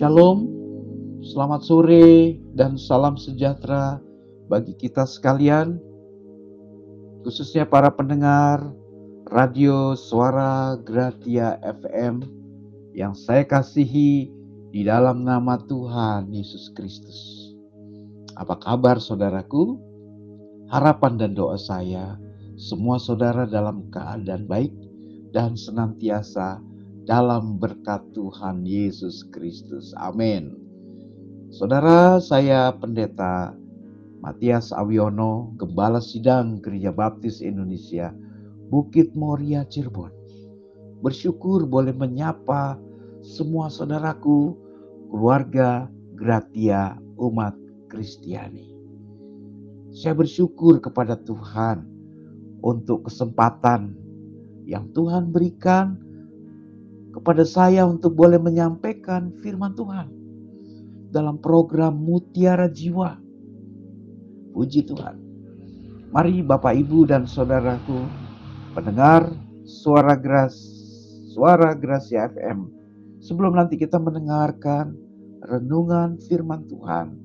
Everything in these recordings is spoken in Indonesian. Shalom, selamat sore dan salam sejahtera bagi kita sekalian, khususnya para pendengar Radio Suara Gratia FM yang saya kasihi di dalam nama Tuhan Yesus Kristus. Apa kabar saudaraku? Harapan dan doa saya semua saudara dalam keadaan baik dan senantiasa dalam berkat Tuhan Yesus Kristus. Amin. Saudara, saya Pendeta Matias Awiono, Gembala Sidang Gereja Baptis Indonesia, Bukit Moria, Cirebon. Bersyukur boleh menyapa semua saudaraku, keluarga Gratia, umat Kristiani. Saya bersyukur kepada Tuhan untuk kesempatan yang Tuhan berikan kepada saya untuk boleh menyampaikan firman Tuhan dalam program Mutiara Jiwa. Puji Tuhan. Mari Bapak, Ibu, dan saudaraku pendengar Suara Gratia FM, sebelum nanti kita mendengarkan renungan firman Tuhan,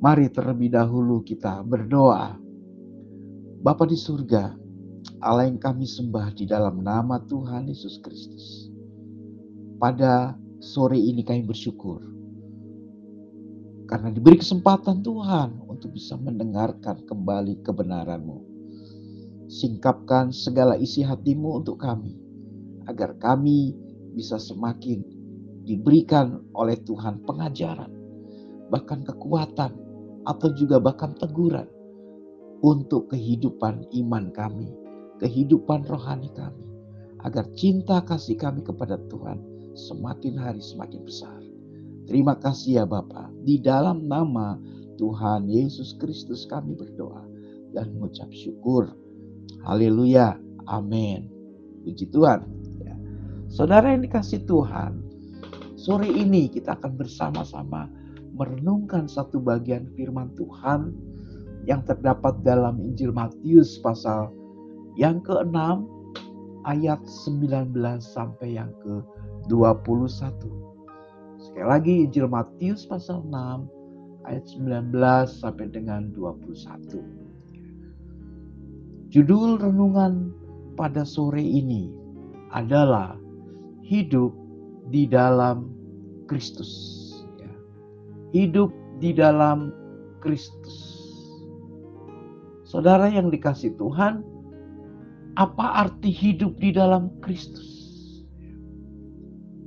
mari terlebih dahulu kita berdoa. Bapa di surga, Allah yang kami sembah di dalam nama Tuhan Yesus Kristus, pada sore ini kami bersyukur karena diberi kesempatan Tuhan untuk bisa mendengarkan kembali kebenaran-Mu. Singkapkan segala isi hati-Mu untuk kami, agar kami bisa semakin diberikan oleh Tuhan pengajaran, bahkan kekuatan, atau juga bahkan teguran untuk kehidupan iman kami, kehidupan rohani kami, agar cinta kasih kami kepada Tuhan semakin hari semakin besar. Terima kasih ya Bapa. Di dalam nama Tuhan Yesus Kristus kami berdoa dan mengucap syukur. Haleluya. Amin. Puji Tuhan. Ya. Saudara yang dikasih Tuhan, sore ini kita akan bersama-sama merenungkan satu bagian firman Tuhan yang terdapat dalam Injil Matius pasal yang ke-6 ayat 19 sampai yang ke-21. Sekali lagi, Injil Matius pasal 6 ayat 19 sampai dengan 21. Judul renungan pada sore ini adalah hidup di dalam Kristus. Hidup di dalam Kristus. Saudara yang dikasih Tuhan, apa arti hidup di dalam Kristus?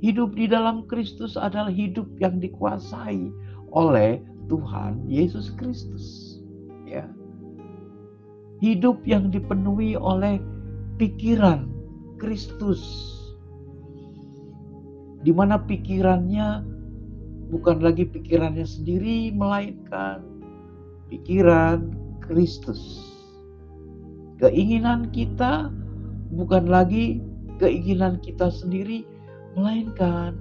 Hidup di dalam Kristus adalah hidup yang dikuasai oleh Tuhan Yesus Kristus. Ya. Hidup yang dipenuhi oleh pikiran Kristus, di mana pikirannya bukan lagi pikirannya sendiri, melainkan pikiran Kristus. Keinginan kita bukan lagi keinginan kita sendiri, melainkan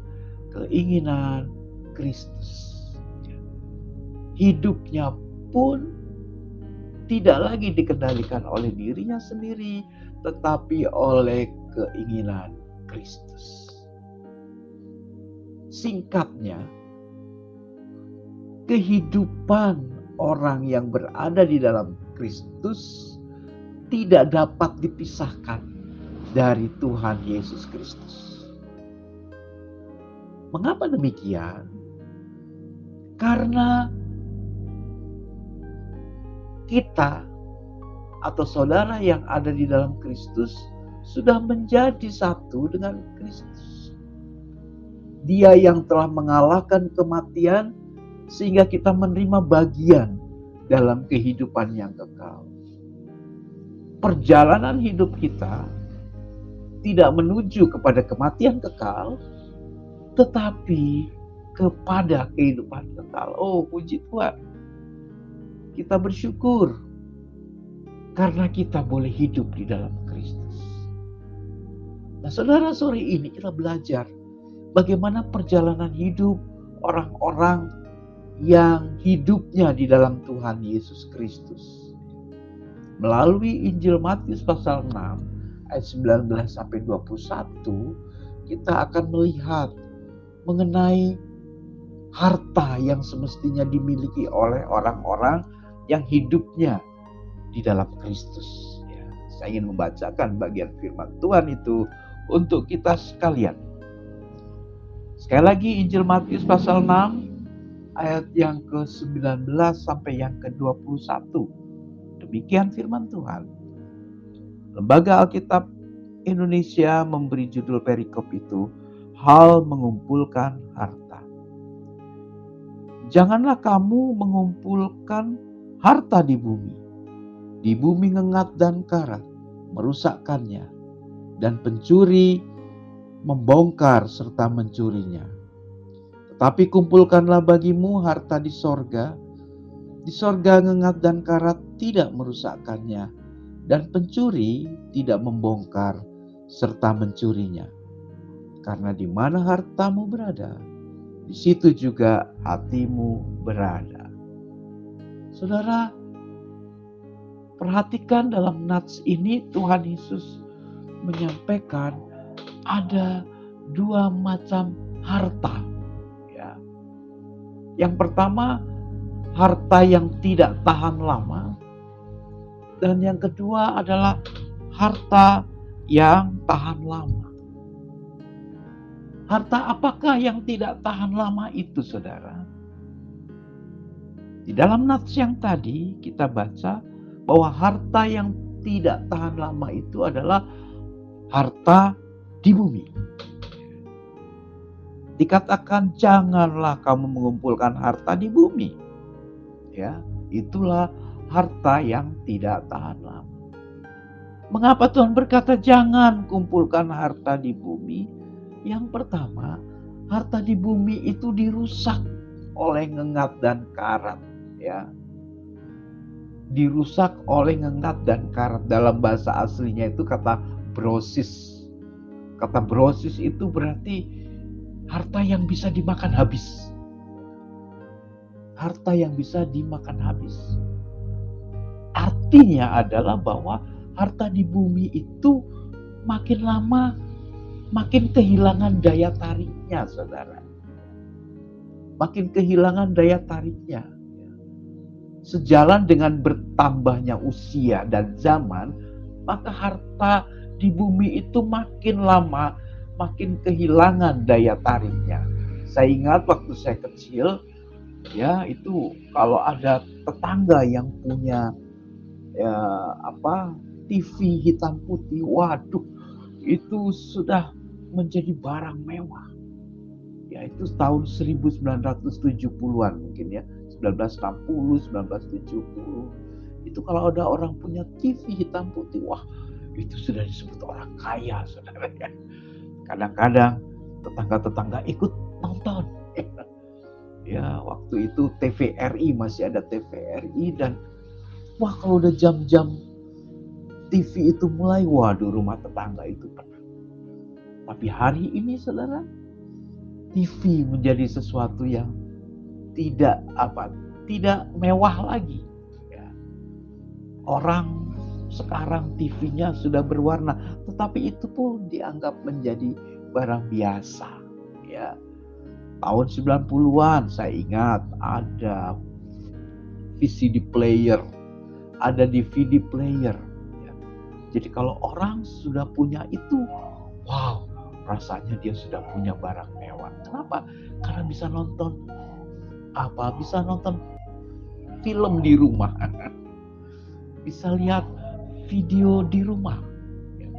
keinginan Kristus. Hidupnya pun tidak lagi dikendalikan oleh dirinya sendiri, tetapi oleh keinginan Kristus. Singkatnya, kehidupan orang yang berada di dalam Kristus tidak dapat dipisahkan dari Tuhan Yesus Kristus. Mengapa demikian? Karena kita atau saudara yang ada di dalam Kristus sudah menjadi satu dengan Kristus. Dia yang telah mengalahkan kematian sehingga kita menerima bagian dalam kehidupan yang kekal. Perjalanan hidup kita tidak menuju kepada kematian kekal, tetapi kepada kehidupan kekal. Oh, puji Tuhan. Kita bersyukur karena kita boleh hidup di dalam Kristus. Nah, saudara, sore ini kita belajar bagaimana perjalanan hidup orang-orang yang hidupnya di dalam Tuhan Yesus Kristus. Melalui Injil Matius pasal 6 ayat 19 sampai 21, kita akan melihat mengenai harta yang semestinya dimiliki oleh orang-orang yang hidupnya di dalam Kristus. Ya, saya ingin membacakan bagian firman Tuhan itu untuk kita sekalian. Sekali lagi Injil Matius pasal 6 ayat yang ke-19 sampai yang ke-21. Demikian firman Tuhan. Lembaga Alkitab Indonesia memberi judul perikop itu hal mengumpulkan harta. Janganlah kamu mengumpulkan harta di bumi ngengat dan karat merusakkannya, dan pencuri membongkar serta mencurinya. Tetapi kumpulkanlah bagimu harta di sorga ngengat dan karat tidak merusakkannya, dan pencuri tidak membongkar serta mencurinya. Karena di mana hartamu berada, di situ juga hatimu berada. Saudara, perhatikan dalam nats ini Tuhan Yesus menyampaikan ada dua macam harta. Ya. Yang pertama, harta yang tidak tahan lama. Dan yang kedua adalah harta yang tahan lama. Harta apakah yang tidak tahan lama itu, saudara? Di dalam nats yang tadi kita baca bahwa harta yang tidak tahan lama itu adalah harta di bumi. Dikatakan janganlah kamu mengumpulkan harta di bumi. Ya, itulah harta yang tidak tahan lama. Mengapa Tuhan berkata jangan kumpulkan harta di bumi? Yang pertama, harta di bumi itu dirusak oleh ngengat dan karat. Ya. Dirusak oleh ngengat dan karat. Dalam bahasa aslinya itu kata brosis. Kata brosis itu berarti harta yang bisa dimakan habis. Harta yang bisa dimakan habis. Artinya adalah bahwa harta di bumi itu makin lama makin kehilangan daya tariknya, saudara. Makin kehilangan daya tariknya. Sejalan dengan bertambahnya usia dan zaman, maka harta di bumi itu makin lama makin kehilangan daya tariknya. Saya ingat waktu saya kecil, ya itu kalau ada tetangga yang punya ya, TV hitam putih, waduh itu sudah menjadi barang mewah. Ya itu tahun 1970-an mungkin ya. 1960, 1970. Itu kalau ada orang punya TV hitam putih, wah itu sudah disebut orang kaya, saudara. Kadang-kadang tetangga-tetangga ikut nonton. Ya, waktu itu TVRI masih ada TVRI, dan wah kalau udah jam-jam TV itu mulai, waduh rumah tetangga itu penuh. Tapi hari ini, saudara, TV menjadi sesuatu yang tidak mewah lagi. Ya. Orang sekarang TV-nya sudah berwarna, tetapi itu pun dianggap menjadi barang biasa. Ya. Tahun 90-an saya ingat ada VCD player, ada DVD player. Ya. Jadi kalau orang sudah punya itu, wow, rasanya dia sudah punya barang mewah. Kenapa? Karena bisa nonton film di rumah, bisa lihat video di rumah,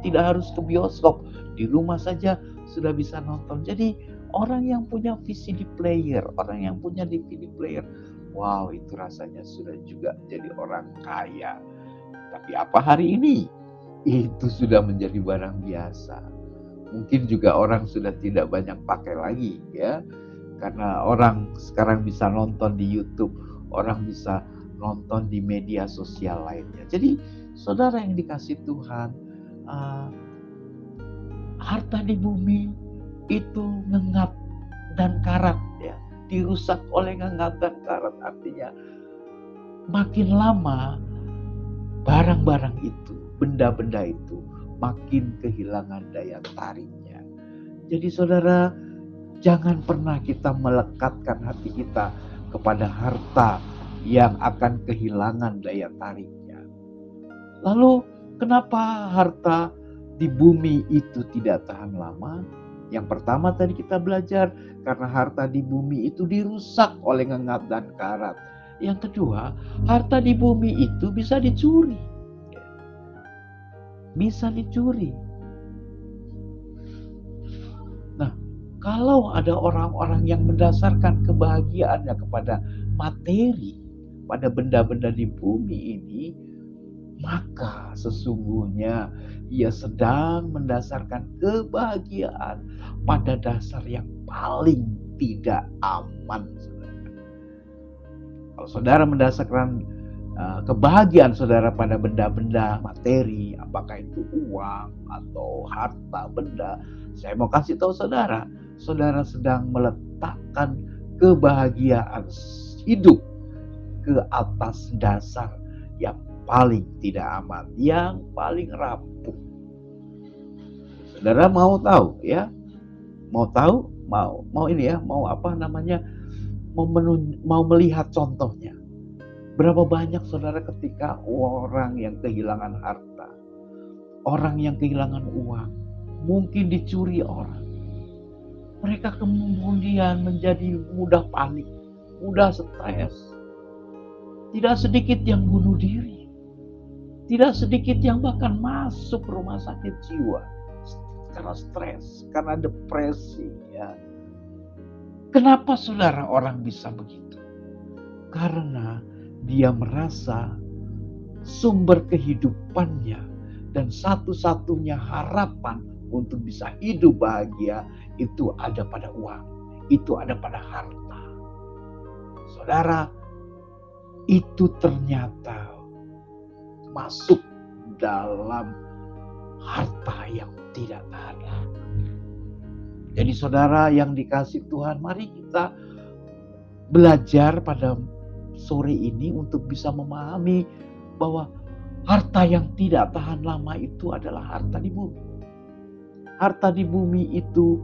tidak harus ke bioskop, di rumah saja sudah bisa nonton. Jadi orang yang punya VCD player, orang yang punya DVD player, wow itu rasanya sudah juga jadi orang kaya. Tapi apa hari ini? Itu sudah menjadi barang biasa. Mungkin juga orang sudah tidak banyak pakai lagi, ya. Karena orang sekarang bisa nonton di YouTube, orang bisa nonton di media sosial lainnya. Jadi saudara yang dikasih Tuhan, harta di bumi itu ngengat dan karat, ya, dirusak oleh ngengat dan karat. Artinya makin lama barang-barang itu, benda-benda itu makin kehilangan daya tariknya. Jadi saudara, Jangan pernah kita melekatkan hati kita kepada harta yang akan kehilangan daya tariknya. Lalu kenapa harta di bumi itu tidak tahan lama? Yang pertama tadi kita belajar, karena harta di bumi itu dirusak oleh ngengat dan karat. Yang kedua, harta di bumi itu bisa dicuri. Bisa dicuri. Nah, kalau ada orang-orang yang mendasarkan kebahagiaannya kepada materi, pada benda-benda di bumi ini, maka sesungguhnya ia sedang mendasarkan kebahagiaan pada dasar yang paling tidak aman. Kalau saudara mendasarkan kebahagiaan saudara pada benda-benda materi, apakah itu uang atau harta benda, saya mau kasih tahu saudara, saudara sedang meletakkan kebahagiaan hidup ke atas dasar yang paling tidak aman, yang paling rapuh. Saudara mau tahu ya? Mau melihat contohnya. Berapa banyak saudara ketika orang yang kehilangan harta, orang yang kehilangan uang, mungkin dicuri orang. Mereka kemudian menjadi mudah panik, mudah stres. Tidak sedikit yang bunuh diri. Tidak sedikit yang bahkan masuk rumah sakit jiwa karena stres, karena depresi. Ya. Kenapa saudara orang bisa begitu? Karena dia merasa sumber kehidupannya dan satu-satunya harapan untuk bisa hidup bahagia itu ada pada uang, itu ada pada harta. Saudara, itu ternyata masuk dalam harta yang tidak tahan. Jadi saudara yang dikasih Tuhan, mari kita belajar pada sore ini untuk bisa memahami bahwa harta yang tidak tahan lama itu adalah harta di bumi. Harta di bumi itu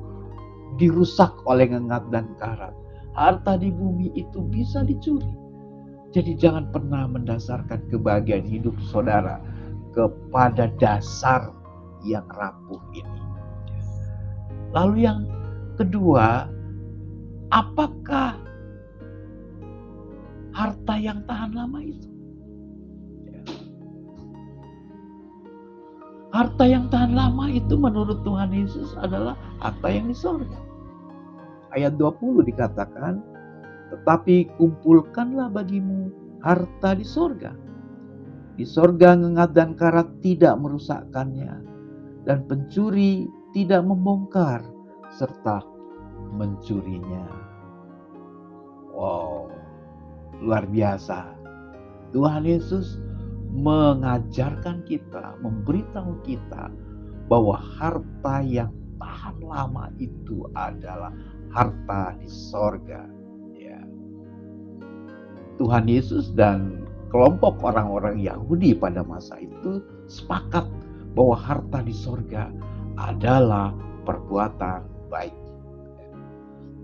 dirusak oleh ngengat dan karat. Harta di bumi itu bisa dicuri. Jadi jangan pernah mendasarkan kebahagiaan hidup saudara kepada dasar yang rapuh ini. Lalu yang kedua, apakah harta yang tahan lama itu? Harta yang tahan lama itu menurut Tuhan Yesus adalah harta yang di surga. Ayat 20 dikatakan, tetapi kumpulkanlah bagimu harta di sorga. Di sorga ngengat dan karat tidak merusakkannya, dan pencuri tidak membongkar serta mencurinya. Wow, luar biasa. Tuhan Yesus mengajarkan kita, memberitahu kita bahwa harta yang tahan lama itu adalah harta di sorga. Tuhan Yesus dan kelompok orang-orang Yahudi pada masa itu sepakat bahwa harta di sorga adalah perbuatan baik.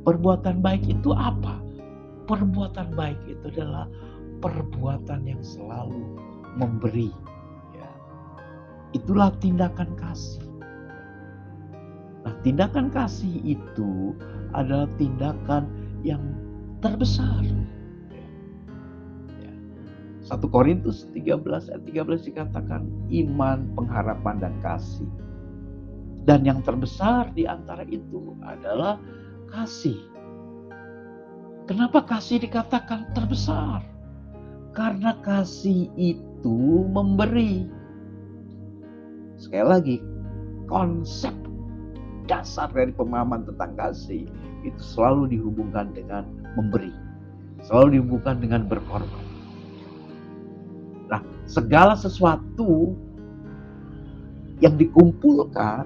Perbuatan baik itu apa? Perbuatan baik itu adalah perbuatan yang selalu memberi. Itulah tindakan kasih. Nah, tindakan kasih itu adalah tindakan yang terbesar. 1 Korintus 13 ayat 13 dikatakan iman, pengharapan, dan kasih. Dan yang terbesar di antara itu adalah kasih. Kenapa kasih dikatakan terbesar? Karena kasih itu memberi. Sekali lagi, konsep dasar dari pemahaman tentang kasih itu selalu dihubungkan dengan memberi. Selalu dihubungkan dengan berkorban. Nah, segala sesuatu yang dikumpulkan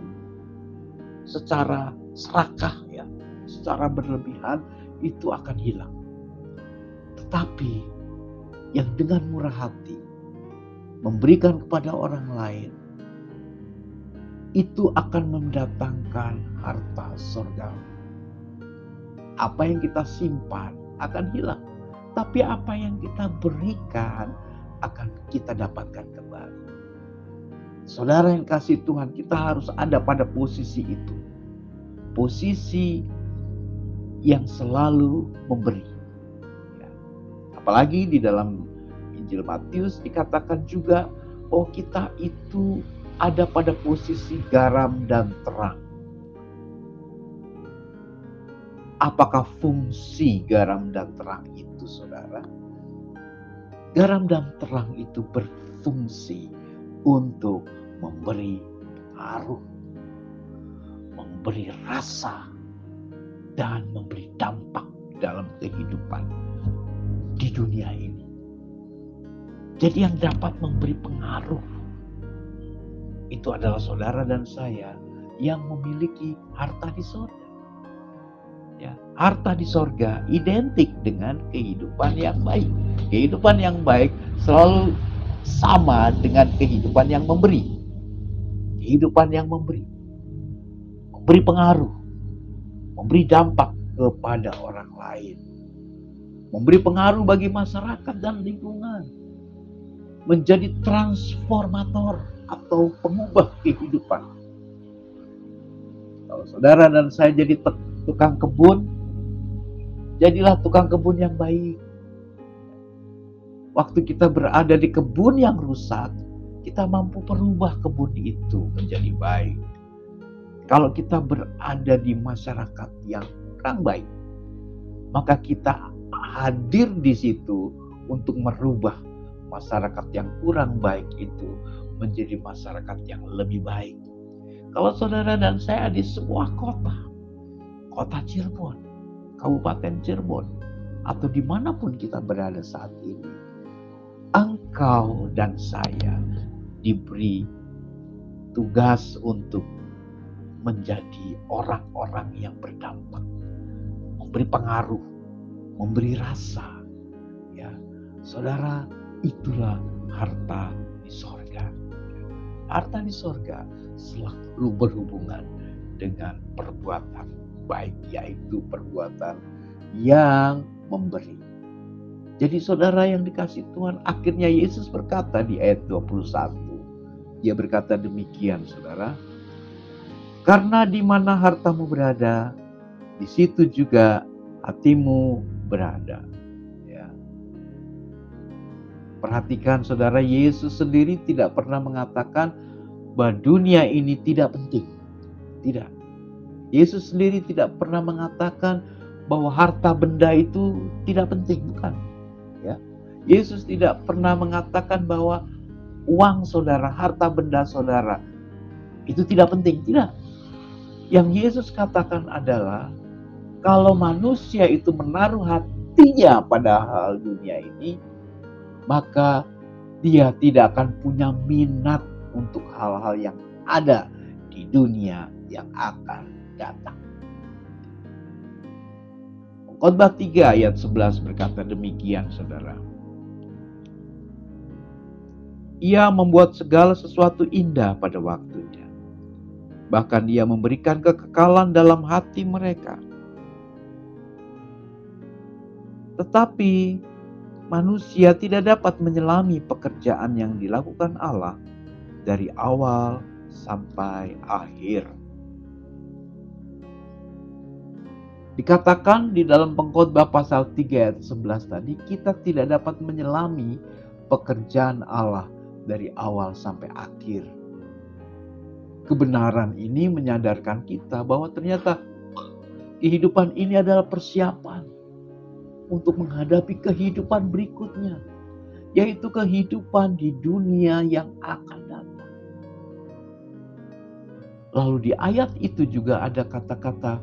secara serakah, ya, secara berlebihan itu akan hilang. Tetapi yang dengan murah hati memberikan kepada orang lain itu akan mendatangkan harta surga. Apa yang kita simpan akan hilang, tapi apa yang kita berikan akan kita dapatkan kembali. Saudara yang kasih Tuhan, kita harus ada pada posisi itu. Posisi yang selalu memberi. Ya. Apalagi di dalam Injil Matius dikatakan juga, oh kita itu ada pada posisi garam dan terang. Apakah fungsi garam dan terang itu, saudara? Garam dan terang itu berfungsi untuk memberi harum, memberi rasa, dan memberi dampak dalam kehidupan di dunia ini. Jadi yang dapat memberi pengaruh itu adalah saudara dan saya yang memiliki harta di sorga. Ya, harta di sorga identik dengan kehidupan yang baik. Kehidupan yang baik selalu sama dengan kehidupan yang memberi. Kehidupan yang memberi. Memberi pengaruh. Memberi dampak kepada orang lain. Memberi pengaruh bagi masyarakat dan lingkungan. Menjadi transformator atau pengubah kehidupan. Kalau saudara dan saya jadi tukang kebun, jadilah tukang kebun yang baik. Waktu kita berada di kebun yang rusak, kita mampu merubah kebun itu menjadi baik. Kalau kita berada di masyarakat yang kurang baik, maka kita hadir di situ untuk merubah masyarakat yang kurang baik itu menjadi masyarakat yang lebih baik. Kalau saudara dan saya di sebuah kota Cirebon, Kabupaten Cirebon, atau dimanapun kita berada saat ini, engkau dan saya diberi tugas untuk menjadi orang-orang yang berdampak, memberi pengaruh, memberi rasa. Ya, saudara, itulah harta di sorga. Harta di sorga selalu berhubungan dengan perbuatan baik, yaitu perbuatan yang memberi. Jadi saudara yang dikasih Tuhan, akhirnya Yesus berkata di ayat 21. Dia berkata demikian, saudara. Karena di mana hartamu berada, di situ juga hatimu berada. Ya. Perhatikan saudara, Yesus sendiri tidak pernah mengatakan bahwa dunia ini tidak penting. Tidak. Yesus sendiri tidak pernah mengatakan bahwa harta benda itu tidak penting, bukan? Ya. Yesus tidak pernah mengatakan bahwa uang saudara, harta benda saudara itu tidak penting, tidak. Yang Yesus katakan adalah kalau manusia itu menaruh hatinya pada hal dunia ini, maka dia tidak akan punya minat untuk hal-hal yang ada di dunia yang akan datang. Pengkhotbah 3 ayat 11 berkata demikian, saudara. Ia membuat segala sesuatu indah pada waktunya. Bahkan ia memberikan kekekalan dalam hati mereka. Tetapi manusia tidak dapat menyelami pekerjaan yang dilakukan Allah dari awal sampai akhir. Dikatakan di dalam Pengkhotbah pasal 3 ayat 11 tadi, kita tidak dapat menyelami pekerjaan Allah dari awal sampai akhir. Kebenaran ini menyadarkan kita bahwa ternyata kehidupan ini adalah persiapan untuk menghadapi kehidupan berikutnya, yaitu kehidupan di dunia yang akan datang. Lalu di ayat itu juga ada kata-kata,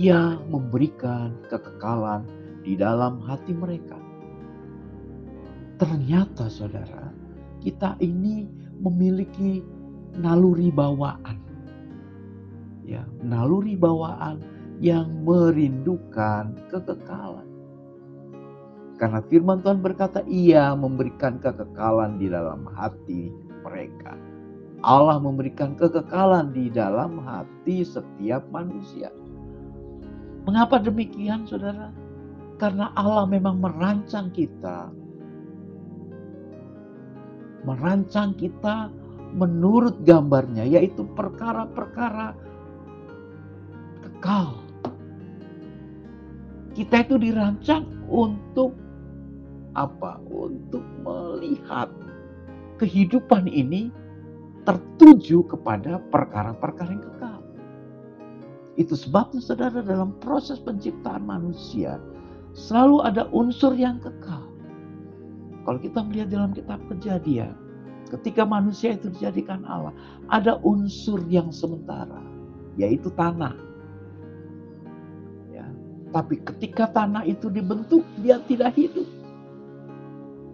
ia memberikan kekekalan di dalam hati mereka. Ternyata saudara, kita ini memiliki naluri bawaan. Ya, naluri bawaan yang merindukan kekekalan. Karena firman Tuhan berkata, ia memberikan kekekalan di dalam hati mereka. Allah memberikan kekekalan di dalam hati setiap manusia. Mengapa demikian, saudara? Karena Allah memang merancang kita menurut gambarnya, yaitu perkara-perkara kekal. Kita itu dirancang untuk apa? Untuk melihat kehidupan ini tertuju kepada perkara-perkara yang kekal. Itu sebabnya, saudara, dalam proses penciptaan manusia selalu ada unsur yang kekal. Kalau kita melihat dalam kitab Kejadian, ketika manusia itu dijadikan Allah, ada unsur yang sementara, yaitu tanah. Ya, tapi ketika tanah itu dibentuk, dia tidak hidup.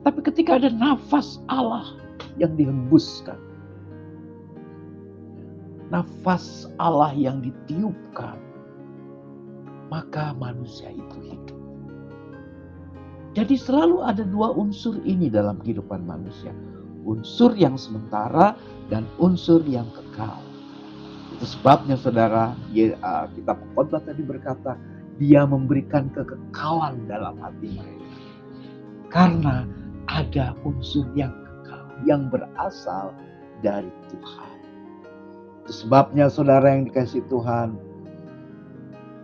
Tapi ketika ada nafas Allah yang dihembuskan, nafas Allah yang ditiupkan, maka manusia itu hidup. Jadi selalu ada dua unsur ini dalam kehidupan manusia. Unsur yang sementara dan unsur yang kekal. Itu sebabnya, saudara, kitab Pengkhotbah tadi berkata, dia memberikan kekekalan dalam hati mereka. Karena ada unsur yang kekal, yang berasal dari Tuhan. Itu sebabnya, saudara yang dikasihi Tuhan,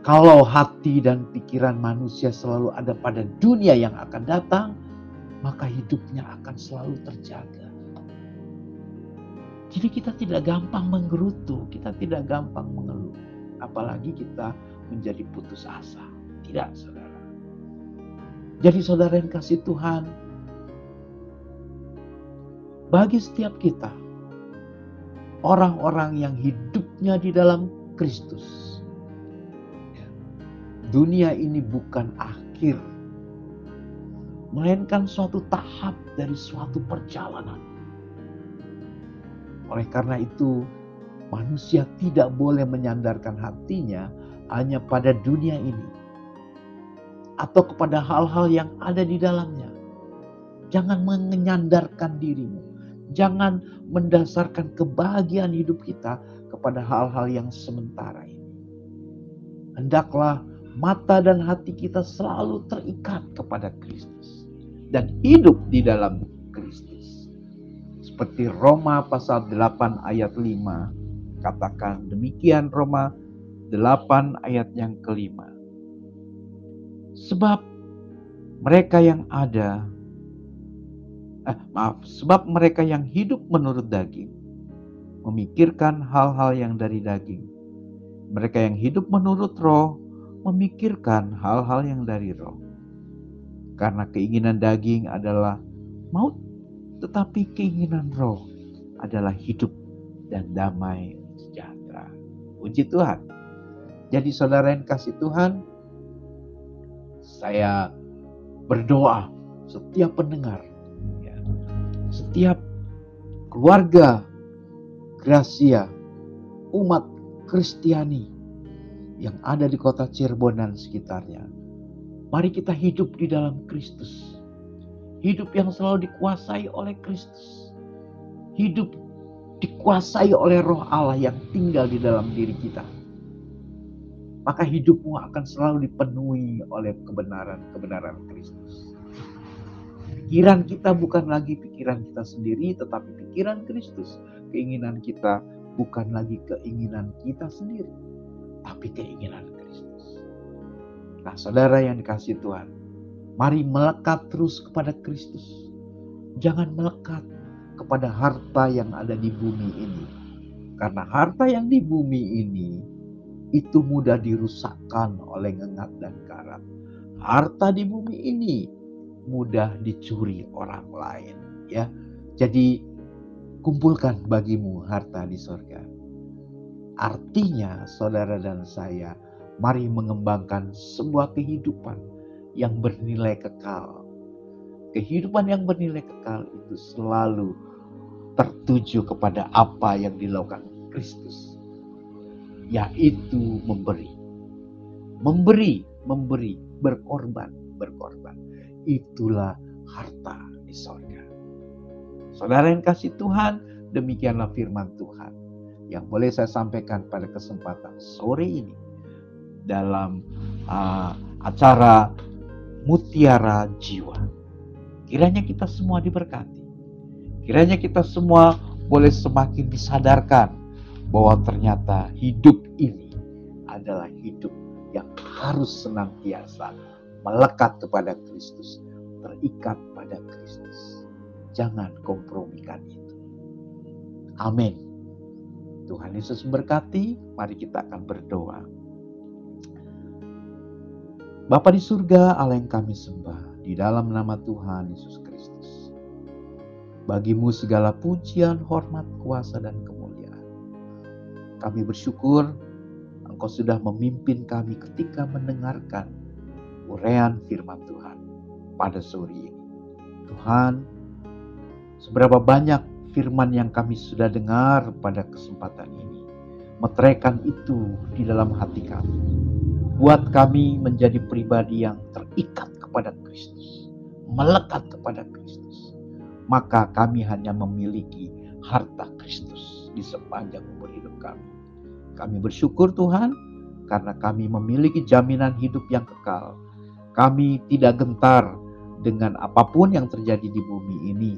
kalau hati dan pikiran manusia selalu ada pada dunia yang akan datang, maka hidupnya akan selalu terjaga. Jadi kita tidak gampang menggerutu, kita tidak gampang mengeluh, apalagi kita menjadi putus asa. Tidak, saudara. Jadi saudara yang kasih Tuhan, bagi setiap kita, orang-orang yang hidupnya di dalam Kristus, dunia ini bukan akhir, melainkan suatu tahap dari suatu perjalanan. Oleh karena itu, manusia tidak boleh menyandarkan hatinya hanya pada dunia ini atau kepada hal-hal yang ada di dalamnya. Jangan menyandarkan dirimu, jangan mendasarkan kebahagiaan hidup kita kepada hal-hal yang sementara ini. Hendaklah mata dan hati kita selalu terikat kepada Kristus dan hidup di dalam Kristus. Seperti Roma pasal 8 ayat 5. Katakan demikian, Roma 8 ayat yang kelima. Sebab mereka yang hidup menurut daging memikirkan hal-hal yang dari daging. Mereka yang hidup menurut roh memikirkan hal-hal yang dari roh. Karena keinginan daging adalah maut, tetapi keinginan roh adalah hidup dan damai sejahtera. Puji Tuhan. Jadi saudara yang kasih Tuhan, saya berdoa setiap pendengar, setiap keluarga Gracia, umat Kristiani yang ada di kota Cirebon dan sekitarnya. Mari kita hidup di dalam Kristus. Hidup yang selalu dikuasai oleh Kristus. Hidup dikuasai oleh Roh Allah yang tinggal di dalam diri kita. Maka hidupmu akan selalu dipenuhi oleh kebenaran Kristus. Pikiran kita bukan lagi pikiran kita sendiri, tetapi pikiran Kristus. Keinginan kita bukan lagi keinginan kita sendiri, tapi keinginan Kristus. Nah, saudara yang dikasihi Tuhan, mari melekat terus kepada Kristus. Jangan melekat kepada harta yang ada di bumi ini. Karena harta yang di bumi ini itu mudah dirusakkan oleh ngengat dan karat. Harta di bumi ini mudah dicuri orang lain, ya. Jadi kumpulkan bagimu harta di surga. Artinya, saudara dan saya, mari mengembangkan sebuah kehidupan yang bernilai kekal. Kehidupan yang bernilai kekal itu selalu tertuju kepada apa yang dilakukan Kristus, yaitu memberi. Memberi, berkorban. Itulah harta di surga. Saudara yang kasih Tuhan, demikianlah firman Tuhan yang boleh saya sampaikan pada kesempatan sore ini dalam acara Mutiara Jiwa. Kiranya kita semua diberkati. Kiranya kita semua boleh semakin disadarkan bahwa ternyata hidup ini adalah hidup yang harus senantiasa melekat kepada Kristus, terikat pada Kristus. Jangan kompromikan itu. Amin. Tuhan Yesus memberkati. Mari kita akan berdoa. Bapa di surga, Allah yang kami sembah di dalam nama Tuhan Yesus Kristus. Bagimu segala pujian, hormat, kuasa, dan kemuliaan. Kami bersyukur Engkau sudah memimpin kami ketika mendengarkan uraian firman Tuhan pada sore ini. Tuhan, seberapa banyak firman yang kami sudah dengar pada kesempatan ini. Meteraikan itu di dalam hati kami. Buat kami menjadi pribadi yang terikat kepada Kristus. Melekat kepada Kristus. Maka kami hanya memiliki harta Kristus di sepanjang umur hidup kami. Kami bersyukur Tuhan karena kami memiliki jaminan hidup yang kekal. Kami tidak gentar dengan apapun yang terjadi di bumi ini.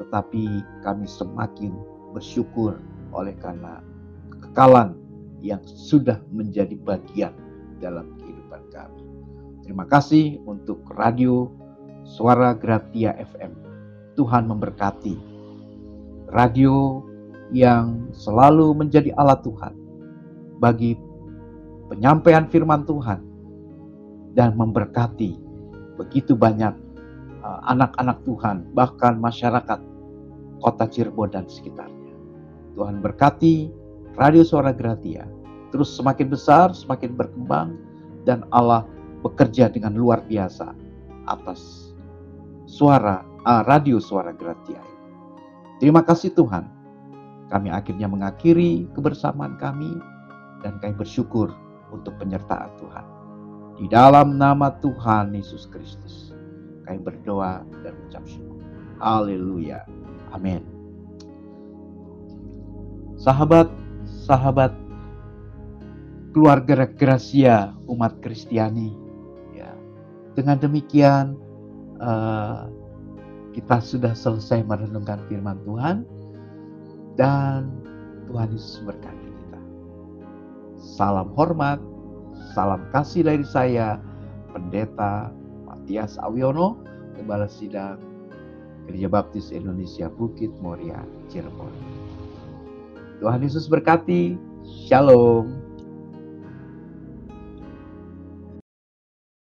Tetapi kami semakin bersyukur oleh karena kekekalan yang sudah menjadi bagian dalam kehidupan kami. Terima kasih untuk Radio Suara Gratia FM. Tuhan memberkati radio yang selalu menjadi alat Tuhan bagi penyampaian firman Tuhan dan memberkati begitu banyak anak-anak Tuhan, bahkan masyarakat kota Cirebon dan sekitarnya. Tuhan berkati Radio Suara Gratia terus semakin besar, semakin berkembang, dan Allah bekerja dengan luar biasa atas Radio Suara Gratia. Terima kasih Tuhan. Kami akhirnya mengakhiri kebersamaan kami dan kami bersyukur untuk penyertaan Tuhan. Di dalam nama Tuhan Yesus Kristus kami berdoa dan mengucap syukur. Haleluya. Amin. Sahabat-sahabat keluarga Gracia umat Kristiani, ya. Dengan demikian kita sudah selesai merenungkan firman Tuhan dan Tuhan Yesus memberkati kita. Salam hormat, salam kasih dari saya, Pendeta Matias Awiono, Gembala Sidang Gereja Baptis Indonesia Bukit Moria, Cirebon. Tuhan Yesus berkati. Shalom.